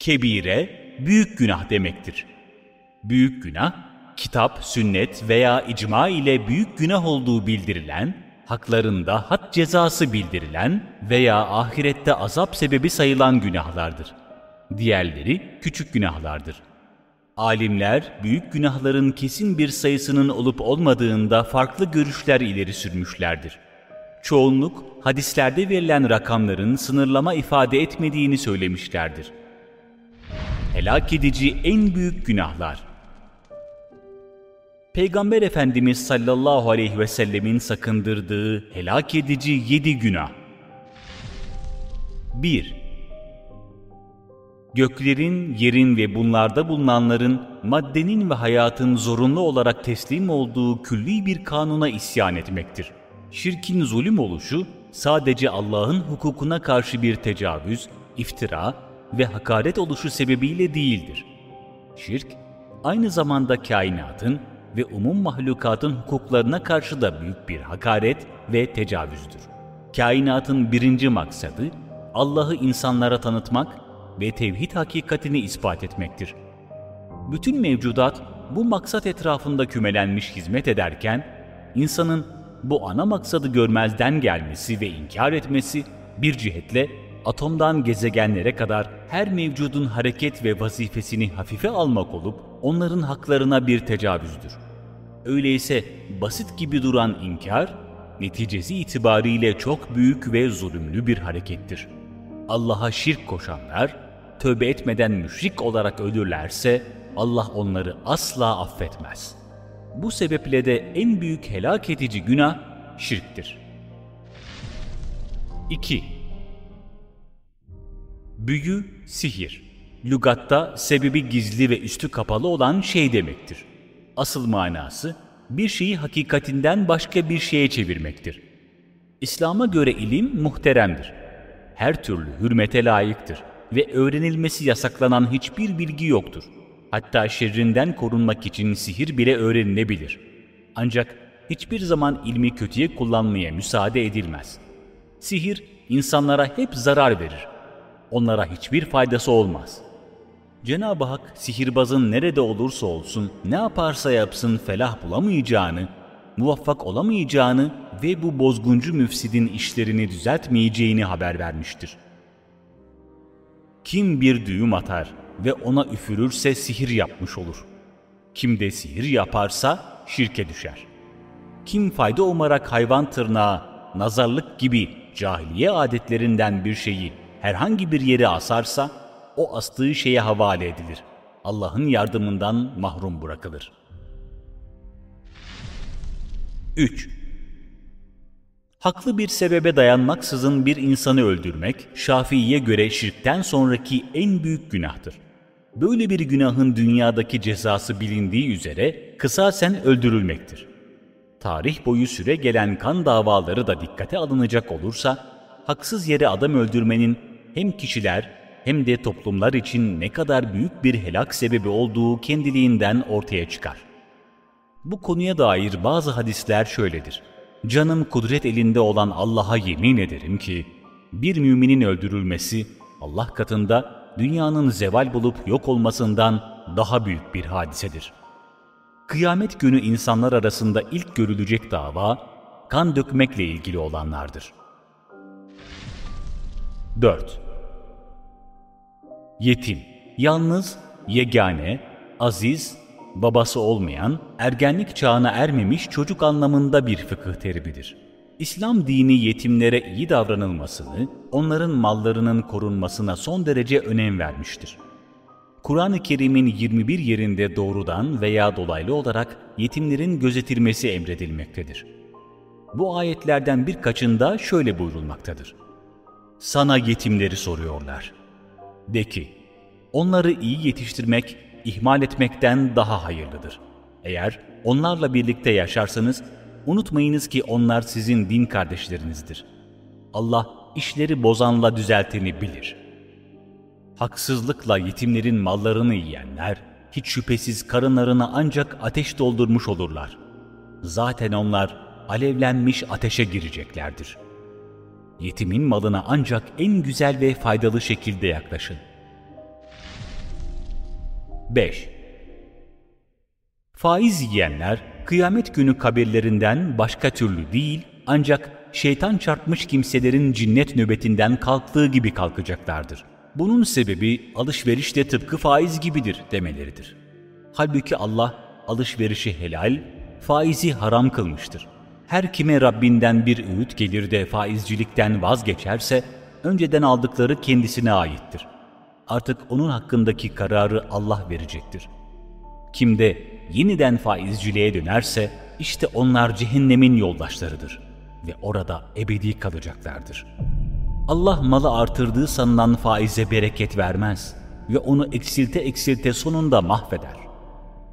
Kebire, büyük günah demektir. Büyük günah, kitap, sünnet veya icma ile büyük günah olduğu bildirilen, haklarında had cezası bildirilen veya ahirette azap sebebi sayılan günahlardır. Diğerleri küçük günahlardır. Alimler, büyük günahların kesin bir sayısının olup olmadığında farklı görüşler ileri sürmüşlerdir. Çoğunluk, hadislerde verilen rakamların sınırlama ifade etmediğini söylemişlerdir. Helak edici en büyük günahlar. Peygamber Efendimiz sallallahu aleyhi ve sellemin sakındırdığı helak edici 7 günah. 1. Göklerin, yerin ve bunlarda bulunanların, maddenin ve hayatın zorunlu olarak teslim olduğu külli bir kanuna isyan etmektir. Şirkin zulüm oluşu, sadece Allah'ın hukukuna karşı bir tecavüz, iftira ve hakaret oluşu sebebiyle değildir. Şirk, aynı zamanda kainatın ve umum mahlukatın hukuklarına karşı da büyük bir hakaret ve tecavüzdür. Kainatın birinci maksadı, Allah'ı insanlara tanıtmak ve tevhid hakikatini ispat etmektir. Bütün mevcudat bu maksat etrafında kümelenmiş hizmet ederken, insanın bu ana maksadı görmezden gelmesi ve inkar etmesi bir cihetle atomdan gezegenlere kadar her mevcudun hareket ve vazifesini hafife almak olup onların haklarına bir tecavüzdür. Öyleyse basit gibi duran inkar, neticesi itibariyle çok büyük ve zulümlü bir harekettir. Allah'a şirk koşanlar, tövbe etmeden müşrik olarak ölürlerse Allah onları asla affetmez. Bu sebeple de en büyük helak edici günah şirktir. 2. Büyü, sihir. Lügatta sebebi gizli ve üstü kapalı olan şey demektir. Asıl manası, bir şeyi hakikatinden başka bir şeye çevirmektir. İslam'a göre ilim muhteremdir. Her türlü hürmete layıktır ve öğrenilmesi yasaklanan hiçbir bilgi yoktur. Hatta şerrinden korunmak için sihir bile öğrenilebilir. Ancak hiçbir zaman ilmi kötüye kullanmaya müsaade edilmez. Sihir insanlara hep zarar verir. Onlara hiçbir faydası olmaz. Cenab-ı Hak sihirbazın nerede olursa olsun, ne yaparsa yapsın felah bulamayacağını, muvaffak olamayacağını ve bu bozguncu müfsidin işlerini düzeltmeyeceğini haber vermiştir. Kim bir düğüm atar ve ona üfürürse sihir yapmış olur. Kim de sihir yaparsa şirke düşer. Kim fayda umarak hayvan tırnağı, nazarlık gibi cahiliye adetlerinden bir şeyi herhangi bir yere asarsa, o astığı şeye havale edilir. Allah'ın yardımından mahrum bırakılır. 3. Haklı bir sebebe dayanmaksızın bir insanı öldürmek, Şafii'ye göre şirkten sonraki en büyük günahtır. Böyle bir günahın dünyadaki cezası bilindiği üzere kısasen öldürülmektir. Tarih boyu süre gelen kan davaları da dikkate alınacak olursa, haksız yere adam öldürmenin hem kişiler hem de toplumlar için ne kadar büyük bir helak sebebi olduğu kendiliğinden ortaya çıkar. Bu konuya dair bazı hadisler şöyledir. Canım kudret elinde olan Allah'a yemin ederim ki, bir müminin öldürülmesi Allah katında dünyanın zeval bulup yok olmasından daha büyük bir hadisedir. Kıyamet günü insanlar arasında ilk görülecek dava, kan dökmekle ilgili olanlardır. 4. Yetim, yalnız, yegane, aziz, babası olmayan, ergenlik çağına ermemiş çocuk anlamında bir fıkıh terimidir. İslam dini yetimlere iyi davranılmasını, onların mallarının korunmasına son derece önem vermiştir. Kur'an-ı Kerim'in 21 yerinde doğrudan veya dolaylı olarak yetimlerin gözetilmesi emredilmektedir. Bu ayetlerden birkaçında şöyle buyurulmaktadır. Sana yetimleri soruyorlar. De ki, onları iyi yetiştirmek, ihmal etmekten daha hayırlıdır. Eğer onlarla birlikte yaşarsanız, unutmayınız ki onlar sizin din kardeşlerinizdir. Allah işleri bozanla düzelteni bilir. Haksızlıkla yetimlerin mallarını yiyenler, hiç şüphesiz karınlarına ancak ateş doldurmuş olurlar. Zaten onlar alevlenmiş ateşe gireceklerdir. Yetimin malına ancak en güzel ve faydalı şekilde yaklaşın. 5. Faiz yiyenler kıyamet günü kabirlerinden başka türlü değil, ancak şeytan çarpmış kimselerin cinnet nöbetinden kalktığı gibi kalkacaklardır. Bunun sebebi alışveriş de tıpkı faiz gibidir demeleridir. Halbuki Allah alışverişi helal, faizi haram kılmıştır. Her kime Rabbinden bir öğüt gelir de faizcilikten vazgeçerse, önceden aldıkları kendisine aittir. Artık onun hakkındaki kararı Allah verecektir. Kim de yeniden faizciliğe dönerse, işte onlar cehennemin yoldaşlarıdır ve orada ebedi kalacaklardır. Allah malı artırdığı sanılan faize bereket vermez ve onu eksilte sonunda mahveder.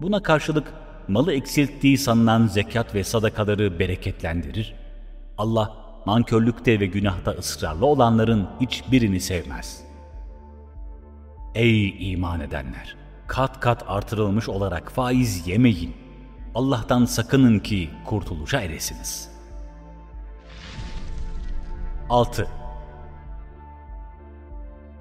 Buna karşılık malı eksilttiği sanılan zekat ve sadakaları bereketlendirir. Allah nankörlükte ve günahta ısrarlı olanların hiçbirini sevmez. Ey iman edenler! Kat kat artırılmış olarak faiz yemeyin. Allah'tan sakının ki kurtuluşa eresiniz. 6.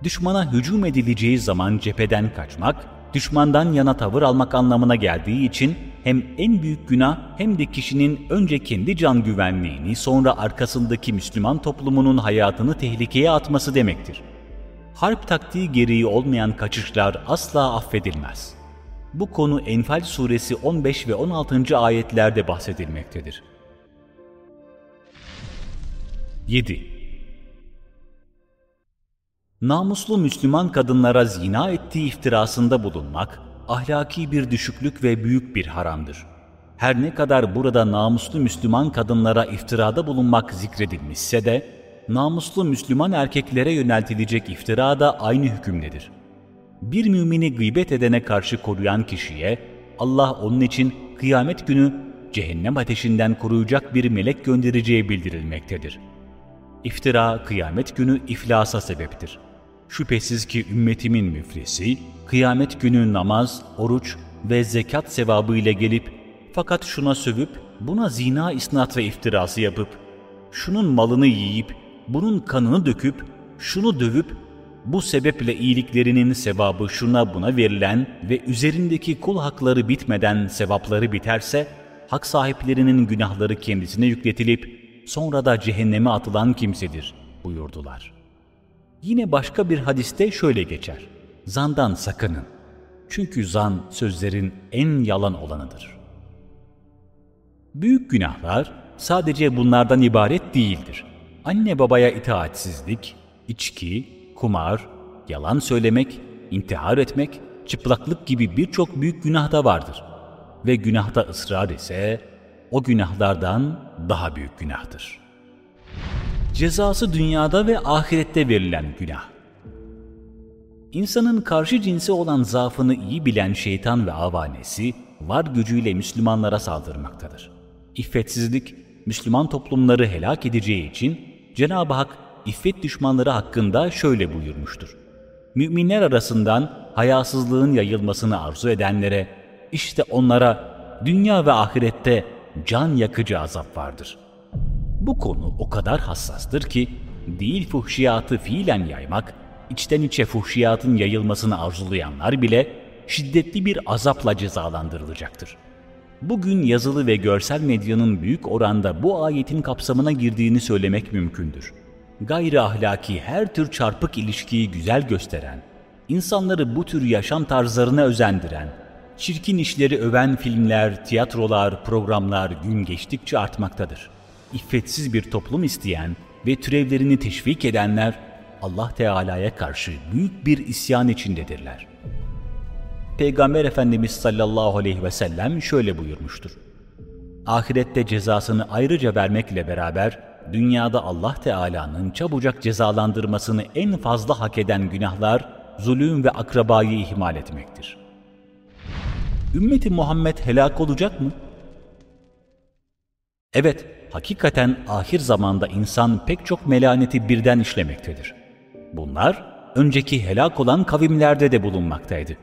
Düşmana hücum edileceği zaman cepheden kaçmak, düşmandan yana tavır almak anlamına geldiği için hem en büyük günah hem de kişinin önce kendi can güvenliğini, sonra arkasındaki Müslüman toplumunun hayatını tehlikeye atması demektir. Harp taktiği gereği olmayan kaçışlar asla affedilmez. Bu konu Enfal suresi 15 ve 16. ayetlerde bahsedilmektedir. 7. Namuslu Müslüman kadınlara zina ettiği iftirasında bulunmak, ahlaki bir düşüklük ve büyük bir haramdır. Her ne kadar burada namuslu Müslüman kadınlara iftirada bulunmak zikredilmişse de, namuslu Müslüman erkeklere yöneltilecek iftira da aynı hükümdedir. Bir mümini gıybet edene karşı koruyan kişiye, Allah onun için kıyamet günü cehennem ateşinden koruyacak bir melek göndereceği bildirilmektedir. İftira kıyamet günü iflasa sebeptir. Şüphesiz ki ümmetimin müflisi, kıyamet günü namaz, oruç ve zekat sevabı ile gelip, fakat şuna sövüp, buna zina isnat ve iftirası yapıp, şunun malını yiyip, bunun kanını döküp, şunu dövüp, bu sebeple iyiliklerinin sevabı şuna buna verilen ve üzerindeki kul hakları bitmeden sevapları biterse, hak sahiplerinin günahları kendisine yükletilip, sonra da cehenneme atılan kimsedir buyurdular. Yine başka bir hadiste şöyle geçer: Zandan sakının. Çünkü zan sözlerin en yalan olanıdır. Büyük günahlar sadece bunlardan ibaret değildir. Anne babaya itaatsizlik, içki, kumar, yalan söylemek, intihar etmek, çıplaklık gibi birçok büyük günah da vardır. Ve günahta ısrar ise o günahlardan daha büyük günahtır. Cezası dünyada ve ahirette verilen günah. İnsanın karşı cinsi olan zaafını iyi bilen şeytan ve avanesi var gücüyle Müslümanlara saldırmaktadır. İffetsizlik, Müslüman toplumları helak edeceği için Cenab-ı Hak iffet düşmanları hakkında şöyle buyurmuştur: Müminler arasından hayasızlığın yayılmasını arzu edenlere, işte onlara dünya ve ahirette can yakıcı azap vardır. Bu konu o kadar hassastır ki, değil fuhşiyatı fiilen yaymak, içten içe fuhşiyatın yayılmasını arzulayanlar bile şiddetli bir azapla cezalandırılacaktır. Bugün yazılı ve görsel medyanın büyük oranda bu ayetin kapsamına girdiğini söylemek mümkündür. Gayri ahlaki her tür çarpık ilişkiyi güzel gösteren, insanları bu tür yaşam tarzlarına özendiren, çirkin işleri öven filmler, tiyatrolar, programlar gün geçtikçe artmaktadır. İffetsiz bir toplum isteyen ve türevlerini teşvik edenler, Allah Teala'ya karşı büyük bir isyan içindedirler. Peygamber Efendimiz sallallahu aleyhi ve sellem şöyle buyurmuştur: Ahirette cezasını ayrıca vermekle beraber, dünyada Allah Teala'nın çabucak cezalandırmasını en fazla hak eden günahlar, zulüm ve akrabayı ihmal etmektir. Ümmet-i Muhammed helak olacak mı? Evet, hakikaten ahir zamanda insan pek çok melaneti birden işlemektedir. Bunlar, önceki helak olan kavimlerde de bulunmaktaydı.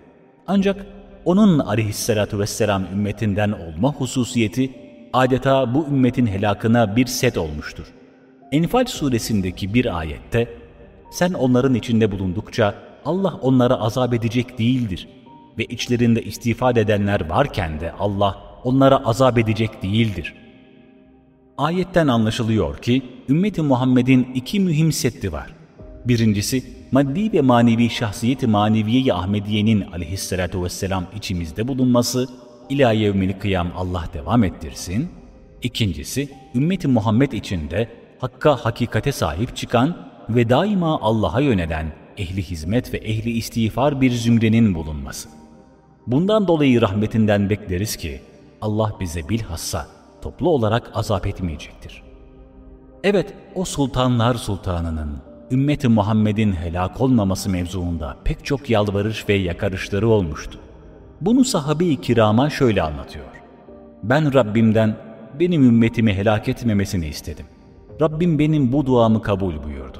Ancak onun aleyhissalatu vesselam ümmetinden olma hususiyeti, adeta bu ümmetin helakına bir set olmuştur. Enfal suresindeki bir ayette, "Sen onların içinde bulundukça Allah onlara azap edecek değildir. ve içlerinde istifade edenler varken de Allah onlara azap edecek değildir. Ayetten anlaşılıyor ki Ümmet-i Muhammed'in iki mühim seddi var. Birincisi, maddi ve manevi şahsiyeti maneviye-i Ahmediye'nin aleyhissalatu vesselam içimizde bulunması, ilâ yevmil kıyam Allah devam ettirsin. İkincisi, Ümmet-i Muhammed içinde hakka, hakikate sahip çıkan ve daima Allah'a yönelen ehli hizmet ve ehli istiğfar bir zümrenin bulunması. Bundan dolayı rahmetinden bekleriz ki Allah bize bilhassa toplu olarak azap etmeyecektir. Evet, o sultanlar sultanının, Ümmet-i Muhammed'in helak olmaması mevzuunda pek çok yalvarış ve yakarışları olmuştu. Bunu sahabe-i kirama şöyle anlatıyor. Ben Rabbimden benim ümmetimi helak etmemesini istedim. Rabbim benim bu duamı kabul buyurdu.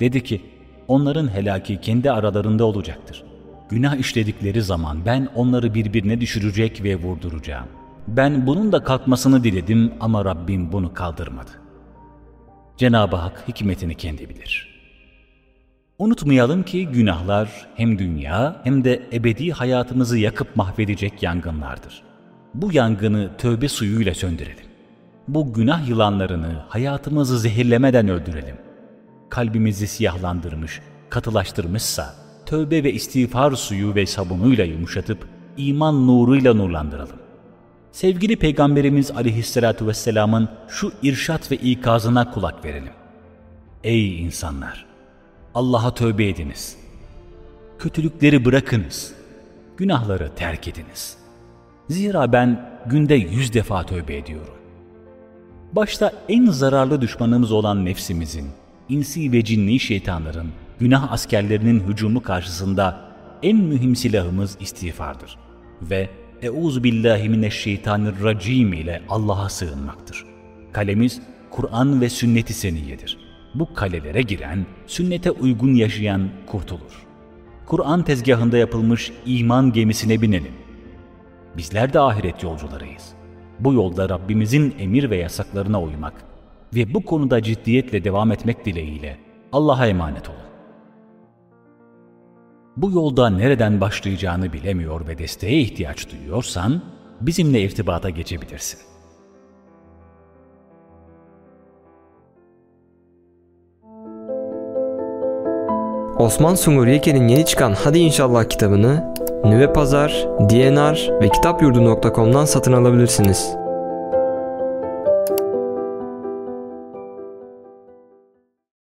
Dedi ki, onların helaki kendi aralarında olacaktır. Günah işledikleri zaman ben onları birbirine düşürecek ve vurduracağım. Ben bunun da kalkmasını diledim ama Rabbim bunu kaldırmadı. Cenab-ı Hak hikmetini kendi bilir. Unutmayalım ki günahlar hem dünya hem de ebedi hayatımızı yakıp mahvedecek yangınlardır. Bu yangını tövbe suyuyla söndürelim. Bu günah yılanlarını hayatımızı zehirlemeden öldürelim. Kalbimizi siyahlandırmış, katılaştırmışsa tövbe ve istiğfar suyu ve sabunuyla yumuşatıp iman nuruyla nurlandıralım. Sevgili Peygamberimiz Aleyhisselatü Vesselam'ın şu irşat ve ikazına kulak verelim. Ey insanlar! Allah'a tövbe ediniz. Kötülükleri bırakınız. Günahları terk ediniz. Zira ben günde 100 defa tövbe ediyorum. Başta en zararlı düşmanımız olan nefsimizin, insi ve cinni şeytanların, günah askerlerinin hücumu karşısında en mühim silahımız istiğfardır ve Euzubillahimineşşeytanirracim ile Allah'a sığınmaktır. Kalemiz Kur'an ve sünnet-i seniyedir. Bu kalelere giren, sünnete uygun yaşayan kurtulur. Kur'an tezgahında yapılmış iman gemisine binelim. Bizler de ahiret yolcularıyız. Bu yolda Rabbimizin emir ve yasaklarına uymak ve bu konuda ciddiyetle devam etmek dileğiyle Allah'a emanet olun. Bu yolda nereden başlayacağını bilemiyor ve desteğe ihtiyaç duyuyorsan bizimle irtibata geçebilirsin. Osman Sungur Yeke'nin yeni çıkan Hadi İnşallah kitabını Nuvepazar, D&R ve kitapyurdu.com'dan satın alabilirsiniz.